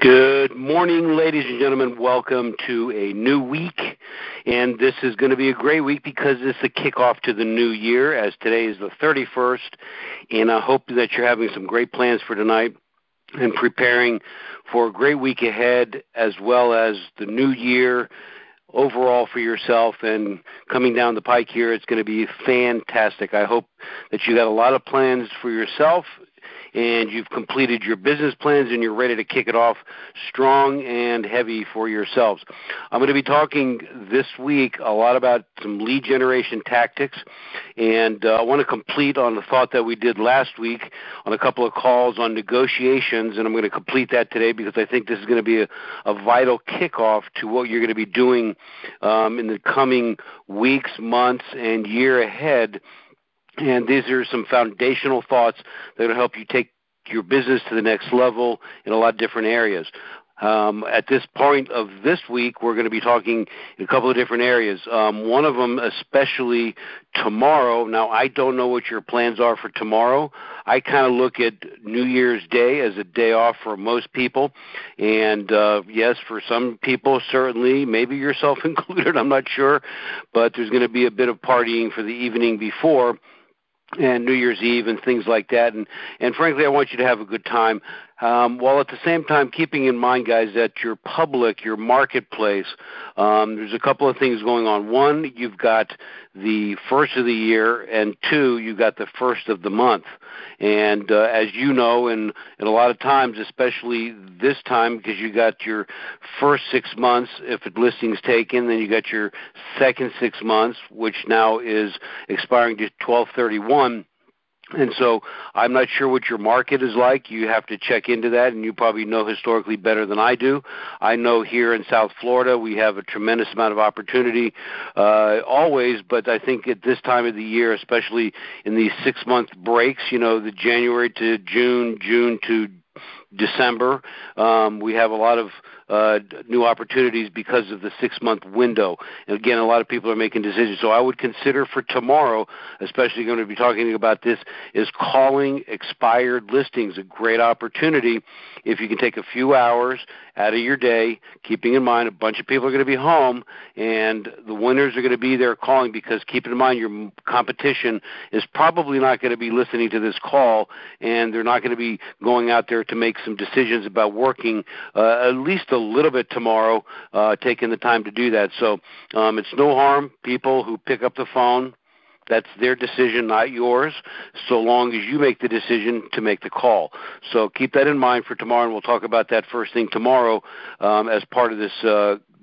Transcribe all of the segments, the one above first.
Good morning, ladies and gentlemen. Welcome to a new week, and this is going to be a great week because it's the kickoff to the new year, as today is the 31st, and I hope that you're having some great plans for tonight and preparing for a great week ahead, as well as the new year overall for yourself. And coming down the pike here, it's going to be fantastic. I hope that you got a lot of plans for yourself, and you've completed your business plans, and you're ready to kick it off strong and heavy for yourselves. I'm going to be talking this week a lot about some lead generation tactics, and I want to complete on the thought that we did last week on a couple of calls on negotiations, and I'm going to complete that today because I think this is going to be a vital kickoff to what you're going to be doing in the coming weeks, months, and year ahead. And these are some foundational thoughts that will help you take your business to the next level in a lot of different areas. At this point of this week, we're going to be talking in a couple of different areas. One of them, especially tomorrow. Now, I don't know what your plans are for tomorrow. I kind of look at New Year's Day as a day off for most people. And, yes, for some people, certainly, maybe yourself included, I'm not sure. But there's going to be a bit of partying for the evening before, and New Year's Eve and things like that. And frankly, I want you to have a good time, while at the same time keeping in mind, guys, that your public, your marketplace, there's a couple of things going on. One, you've got the first of the year, and two, you've got the first of the month. And as you know, and a lot of times, especially this time, because you got your first 6 months, if a listing's taken, then you got your second 6 months, which now is expiring to 12/31. And so I'm not sure what your market is like. You have to check into that, and you probably know historically better than I do. I know here in South Florida we have a tremendous amount of opportunity always, but I think at this time of the year, especially in these 6 month breaks, you know, the January to June, June to December, we have a lot of new opportunities because of the 6 month window. And again, a lot of people are making decisions. So I would consider for tomorrow, especially going to be talking about this, is calling expired listings. A great opportunity if you can take a few hours out of your day, keeping in mind a bunch of people are going to be home and the winners are going to be there calling, because keep in mind your competition is probably not going to be listening to this call, and they're not going to be going out there to make some decisions about working at least a little bit tomorrow, taking the time to do that. So it's no harm, people who pick up the phone. That's their decision, not yours, so long as you make the decision to make the call. So keep that in mind for tomorrow, and we'll talk about that first thing tomorrow as part of this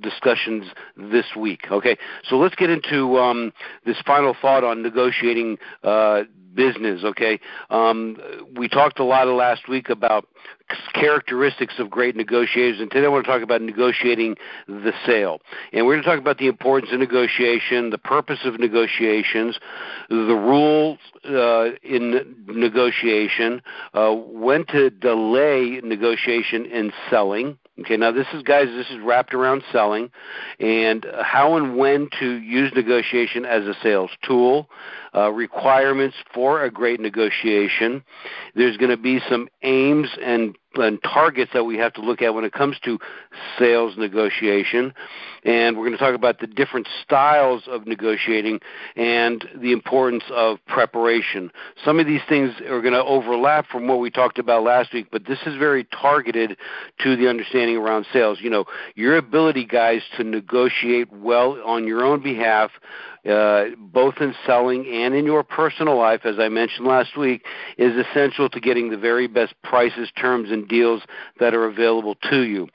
discussions this week. Okay, so let's get into this final thought on negotiating business, okay? We talked a lot last week about characteristics of great negotiators, and today I want to talk about negotiating the sale. And we're going to talk about the importance of negotiation, the purpose of negotiations, the rules in negotiation, when to delay negotiation in selling. Okay, now this is, guys, this is wrapped around selling, and how and when to use negotiation as a sales tool, requirements for a great negotiation. There's going to be some aims and targets that we have to look at when it comes to sales negotiation, and we're going to talk about the different styles of negotiating and the importance of preparation. Some of these things are going to overlap from what we talked about last week, but this is very targeted to the understanding around sales. You know, your ability, guys, to negotiate well on your own behalf, both in selling and in your personal life, as I mentioned last week, is essential to getting the very best prices, terms, and deals that are available to you.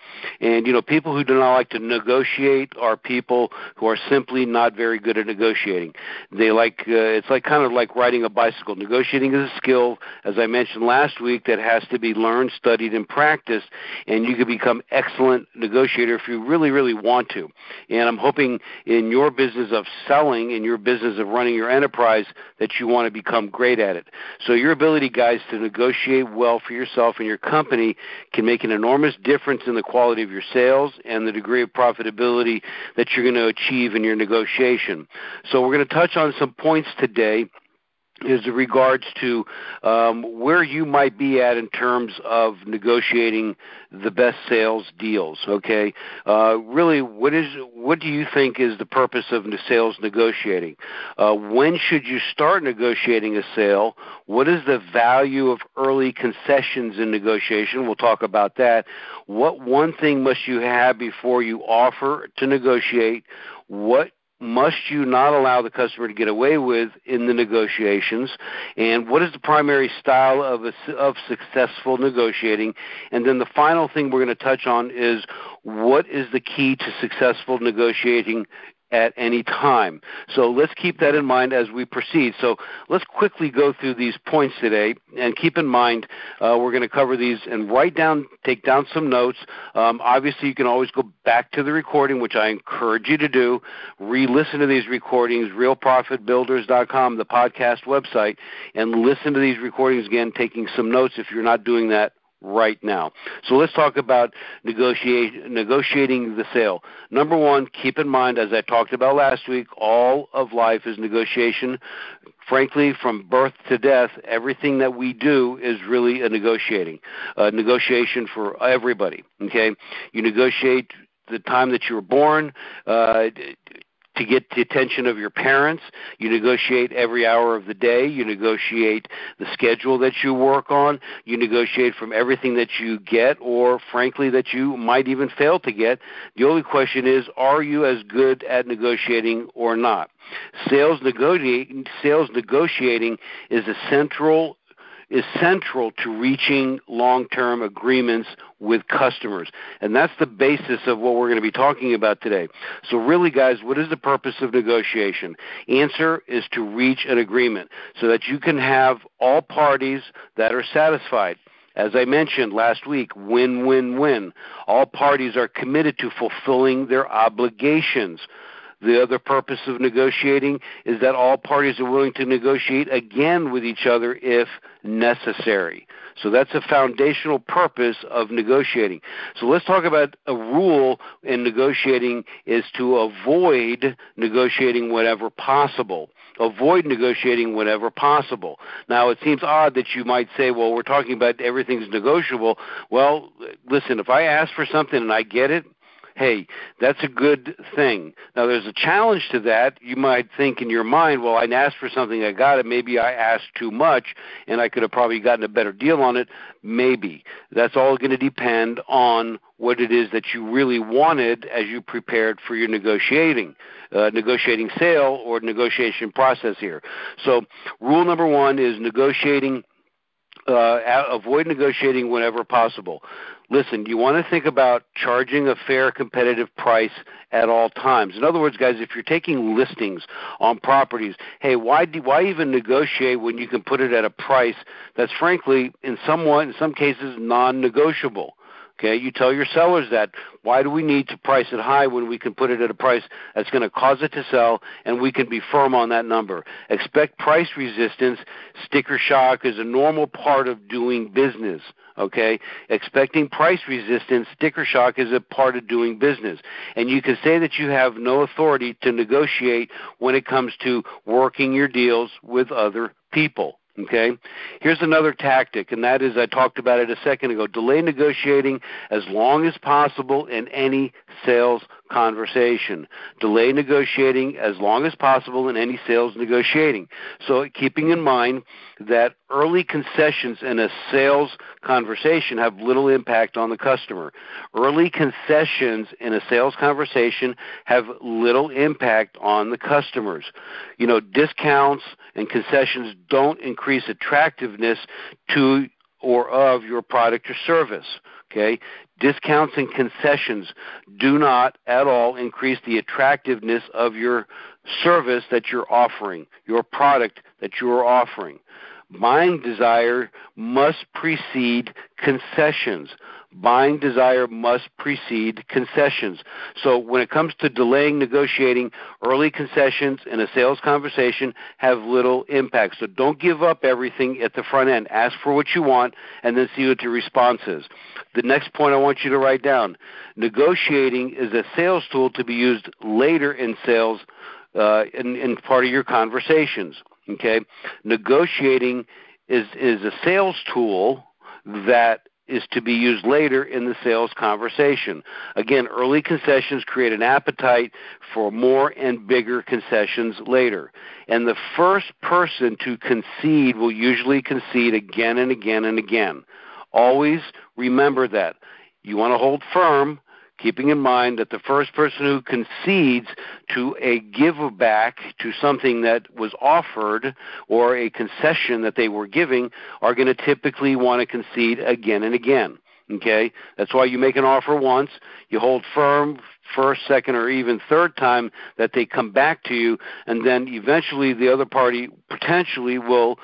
And, you know, people who do not like to negotiate are people who are simply not very good at negotiating. They like, it's like kind of like riding a bicycle. Negotiating is a skill, as I mentioned last week, that has to be learned, studied, and practiced, and you can become excellent negotiator if you really, really want to. And I'm hoping in your business of selling, in your business of running your enterprise, that you want to become great at it. So your ability, guys, to negotiate well for yourself and your company can make an enormous difference in the quality of your sales and the degree of profitability that you're going to achieve in your negotiation. So we're going to touch on some points today is in regards to where you might be at in terms of negotiating the best sales deals, okay? Really, what do you think is the purpose of sales negotiating? When should you start negotiating a sale? What is the value of early concessions in negotiation? We'll talk about that. What one thing must you have before you offer to negotiate? What must you not allow the customer to get away with in the negotiations? And what is the primary style of successful negotiating? And then the final thing we're going to touch on is what is the key to successful negotiating at any time. So let's keep that in mind as we proceed. So let's quickly go through these points today, and keep in mind we're going to cover these and take down some notes. Obviously, you can always go back to the recording, which I encourage you to do. Re-listen to these recordings, realprofitbuilders.com, the podcast website, and listen to these recordings again, taking some notes if you're not doing that right now. So let's talk about negotiating the sale. Number one, keep in mind, as I talked about last week, all of life is negotiation. Frankly, from birth to death, everything that we do is really a negotiation for everybody, okay? You negotiate the time that you were born, to get the attention of your parents. You negotiate every hour of the day. You negotiate the schedule that you work on. You negotiate from everything that you get, or frankly that you might even fail to get. The only question is, are you as good at negotiating or not? Sales negotiating is central to reaching long-term agreements with customers. And that's the basis of what we're going to be talking about today. So really, guys, what is the purpose of negotiation? Answer is to reach an agreement so that you can have all parties that are satisfied. As I mentioned last week, win, win, win. All parties are committed to fulfilling their obligations. The other purpose of negotiating is that all parties are willing to negotiate again with each other if necessary. So that's a foundational purpose of negotiating. So let's talk about a rule in negotiating is to avoid negotiating whenever possible. Avoid negotiating whenever possible. Now, it seems odd that you might say, well, we're talking about everything's negotiable. Well, listen, if I ask for something and I get it, hey, that's a good thing. Now, there's a challenge to that. You might think in your mind, well, I asked for something, I got it. Maybe I asked too much, and I could have probably gotten a better deal on it. Maybe. That's all going to depend on what it is that you really wanted as you prepared for your negotiating sale or negotiation process here. So rule number one is avoid negotiating whenever possible. Listen, you want to think about charging a fair, competitive price at all times. In other words, guys, if you're taking listings on properties, hey, why even negotiate when you can put it at a price that's frankly, in some cases, non-negotiable? Okay, you tell your sellers that. Why do we need to price it high when we can put it at a price that's going to cause it to sell and we can be firm on that number? Expect price resistance. Sticker shock is a normal part of doing business, okay? Expecting price resistance, sticker shock is a part of doing business. And you can say that you have no authority to negotiate when it comes to working your deals with other people. Okay, here's another tactic, and that is, I talked about it a second ago, delay negotiating as long as possible in any sales conversation. Delay negotiating as long as possible in any sales negotiating. So keeping in mind that early concessions in a sales conversation have little impact on the customer. Early concessions in a sales conversation have little impact on the customers. You know, discounts and concessions don't increase attractiveness to or of your product or service. Okay, discounts and concessions do not at all increase the attractiveness of your service that you're offering, your product that you're offering. Buying desire must precede concessions. Buying desire must precede concessions. So when it comes to delaying negotiating, early concessions in a sales conversation have little impact. So don't give up everything at the front end. Ask for what you want and then see what your response is. The next point I want you to write down, negotiating is a sales tool to be used later in sales in part of your conversations. Okay, negotiating is a sales tool that is to be used later in the sales conversation. Again, early concessions create an appetite for more and bigger concessions later. And the first person to concede will usually concede again and again and again. Always remember that. You want to hold firm, keeping in mind that the first person who concedes to a give back to something that was offered or a concession that they were giving are going to typically want to concede again and again, okay? That's why you make an offer once, you hold firm first, second, or even third time that they come back to you, and then eventually the other party potentially will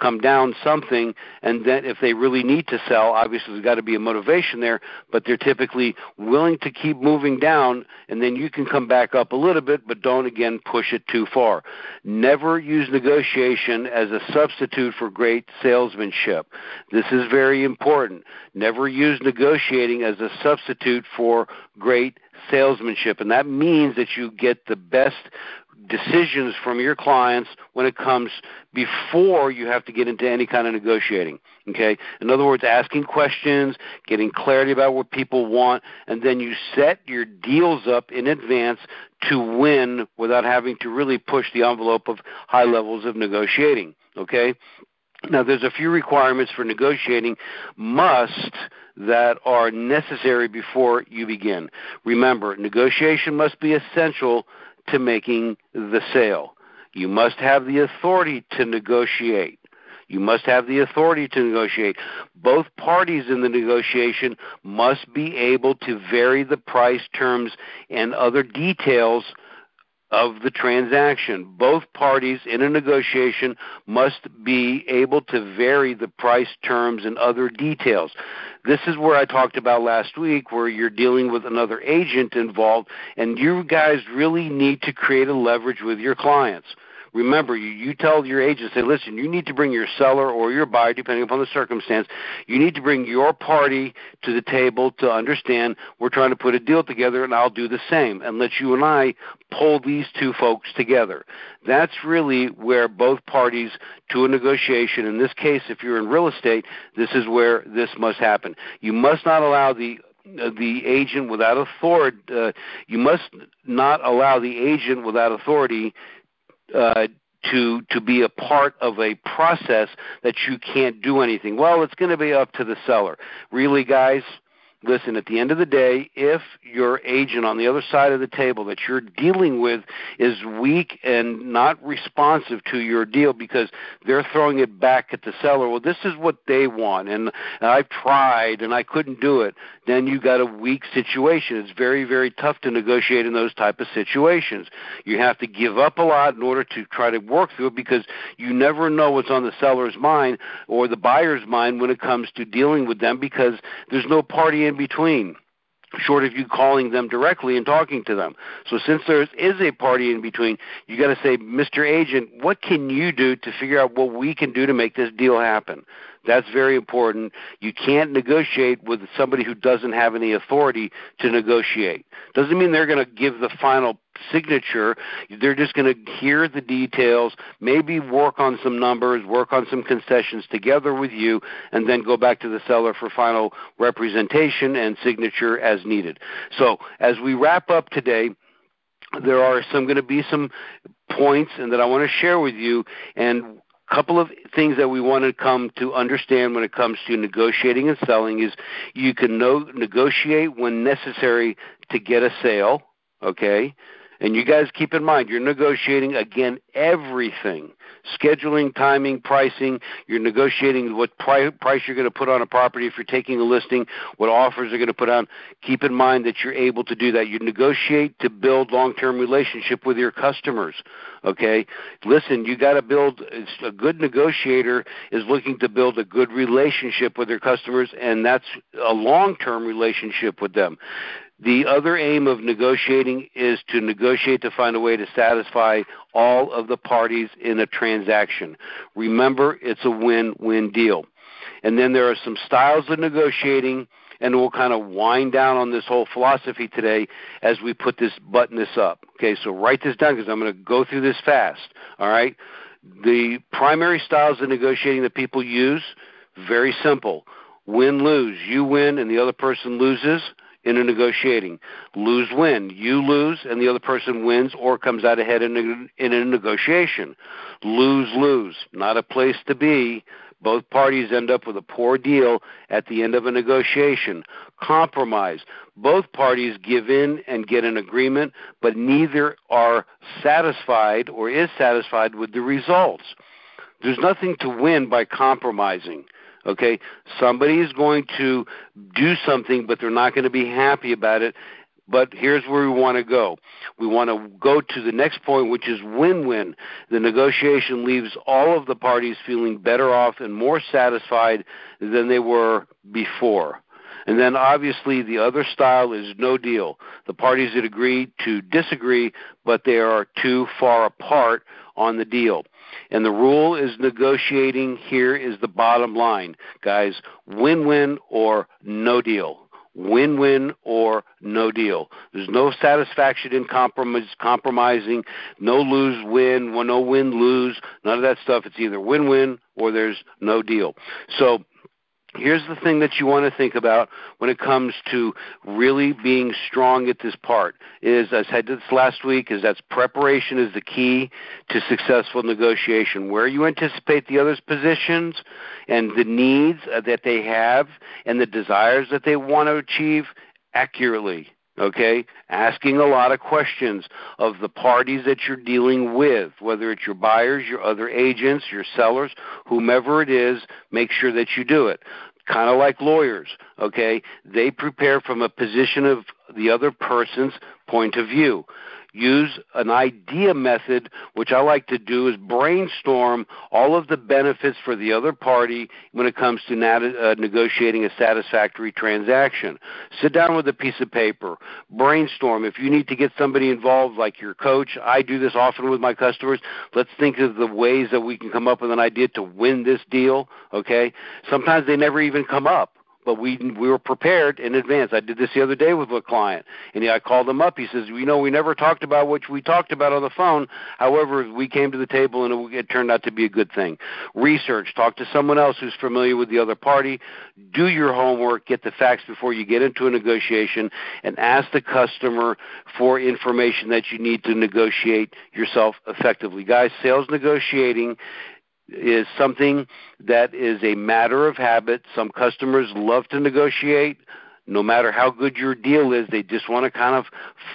come down something, and then if they really need to sell, obviously there's got to be a motivation there, but they're typically willing to keep moving down, and then you can come back up a little bit, but don't, again, push it too far. Never use negotiation as a substitute for great salesmanship. This is very important. Never use negotiating as a substitute for great salesmanship, and that means that you get the best decisions from your clients when it comes before you have to get into any kind of negotiating, okay? In other words, asking questions, getting clarity about what people want, and then you set your deals up in advance to win without having to really push the envelope of high levels of negotiating, okay? Now, there's a few requirements for negotiating that are necessary before you begin. Remember, negotiation must be essential to making the sale. You must have the authority to negotiate. Both parties in the negotiation must be able to vary the price, terms, and other details of the transaction. Both parties in a negotiation must be able to vary the price, terms, and other details. This is where I talked about last week, where you're dealing with another agent involved, and you guys really need to create a leverage with your clients. Remember, you tell your agent, say, listen, you need to bring your seller or your buyer, depending upon the circumstance, you need to bring your party to the table to understand we're trying to put a deal together, and I'll do the same, and let you and I pull these two folks together. That's really where both parties to a negotiation, in this case, if you're in real estate, this is where this must happen. You must not allow the agent without authority to be a part of a process that you can't do anything. Well, it's going to be up to the seller. Really, guys, listen, at the end of the day, if your agent on the other side of the table that you're dealing with is weak and not responsive to your deal because they're throwing it back at the seller, well, this is what they want, and I've tried and I couldn't do it, then you got a weak situation. It's very, very tough to negotiate in those type of situations. You have to give up a lot in order to try to work through it because you never know what's on the seller's mind or the buyer's mind when it comes to dealing with them because there's no party in between, short of you calling them directly and talking to them. So since there is a party in between, you got to say, Mr. Agent, what can you do to figure out what we can do to make this deal happen? That's very important. You can't negotiate with somebody who doesn't have any authority to negotiate. Doesn't mean they're going to give the final signature. They're just going to hear the details, maybe work on some numbers, work on some concessions together with you, and then go back to the seller for final representation and signature as needed. So as we wrap up today, there are going to be some points and that I want to share with you, and couple of things that we want to come to understand when it comes to negotiating and selling is you can negotiate when necessary to get a sale, okay? And you guys keep in mind, you're negotiating, again, everything. Scheduling, timing, pricing. You're negotiating what price you're going to put on a property if you're taking a listing, what offers you're going to put on. Keep in mind that you're able to do that. You negotiate to build long-term relationship with your customers, okay? Listen, you got to build – a good negotiator is looking to build a good relationship with their customers, and that's a long-term relationship with them. The other aim of negotiating is to negotiate to find a way to satisfy all of the parties in a transaction. Remember, it's a win-win deal. And then there are some styles of negotiating, and we'll kind of wind down on this whole philosophy today as we button this up. Okay, so write this down because I'm going to go through this fast, all right? The primary styles of negotiating that people use, very simple. Win-lose. You win and the other person loses in a negotiating. Lose-win. You lose and the other person wins or comes out ahead in a negotiation. Lose-lose. Not a place to be. Both parties end up with a poor deal at the end of a negotiation. Compromise. Both parties give in and get an agreement, but neither are satisfied or is satisfied with the results. There's nothing to win by compromising. Okay? Somebody is going to do something, but they're not going to be happy about it. But here's where we want to go. We want to go to the next point, which is win-win. The negotiation leaves all of the parties feeling better off and more satisfied than they were before. And then, obviously, the other style is no deal. The parties that agree to disagree, but they are too far apart on the deal. And the rule is negotiating here is the bottom line. Guys, win-win or no deal. Win-win or no deal. There's no satisfaction in compromising, no lose-win, no win-lose, none of that stuff. It's either win-win or there's no deal. So here's the thing that you want to think about when it comes to really being strong at this part. Is, as I did this last week, is that preparation is the key to successful negotiation. Where you anticipate the other's positions and the needs that they have and the desires that they want to achieve accurately, okay? Asking a lot of questions of the parties that you're dealing with, whether it's your buyers, your other agents, your sellers, whomever it is, make sure that you do it. Kind of like lawyers, okay? They prepare from a position of the other person's point of view. Use an idea method, which I like to do, is brainstorm all of the benefits for the other party when it comes to negotiating a satisfactory transaction. Sit down with a piece of paper. Brainstorm. If you need to get somebody involved like your coach, I do this often with my customers. Let's think of the ways that we can come up with an idea to win this deal, okay? Sometimes they never even come up. But we were prepared in advance. I did this the other day with a client, and I called him up. He says, you know, we never talked about what we talked about on the phone. However, we came to the table, and it turned out to be a good thing. Research. Talk to someone else who's familiar with the other party. Do your homework. Get the facts before you get into a negotiation, and ask the customer for information that you need to negotiate yourself effectively. Guys, sales negotiating is something that is a matter of habit. Some customers love to negotiate. No matter how good your deal is, they just want to kind of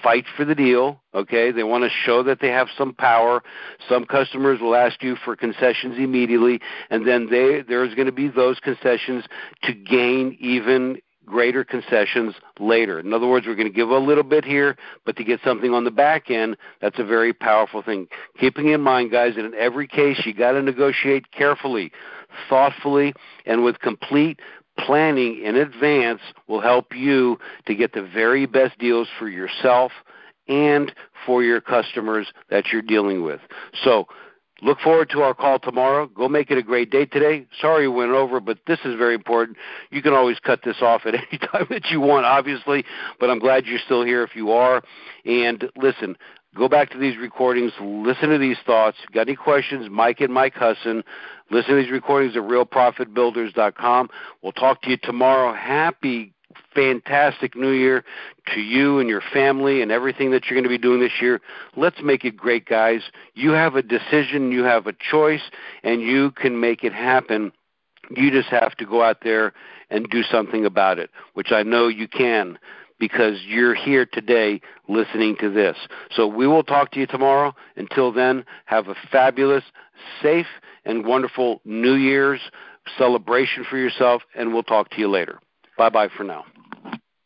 fight for the deal, okay? They want to show that they have some power. Some customers will ask you for concessions immediately, and then there's going to be those concessions to gain even greater concessions later. In other words, we're going to give a little bit here, but to get something on the back end, that's a very powerful thing. Keeping in mind, guys, that in every case, you got to negotiate carefully, thoughtfully, and with complete planning in advance will help you to get the very best deals for yourself and for your customers that you're dealing with. So, look forward to our call tomorrow. Go make it a great day today. Sorry we went over, but this is very important. You can always cut this off at any time that you want, obviously, but I'm glad you're still here if you are. And listen, go back to these recordings. Listen to these thoughts. Got any questions, Mike and Mike Husson. Listen to these recordings at realprofitbuilders.com. We'll talk to you tomorrow. Happy, fantastic New Year to you and your family and everything that you're going to be doing this year. Let's make it great, guys. You have a decision, you have a choice, and you can make it happen. You just have to go out there and do something about it, which I know you can because you're here today listening to this. So we will talk to you tomorrow. Until then, have a fabulous, safe, and wonderful New Year's celebration for yourself, and we'll talk to you later. Bye-bye for now.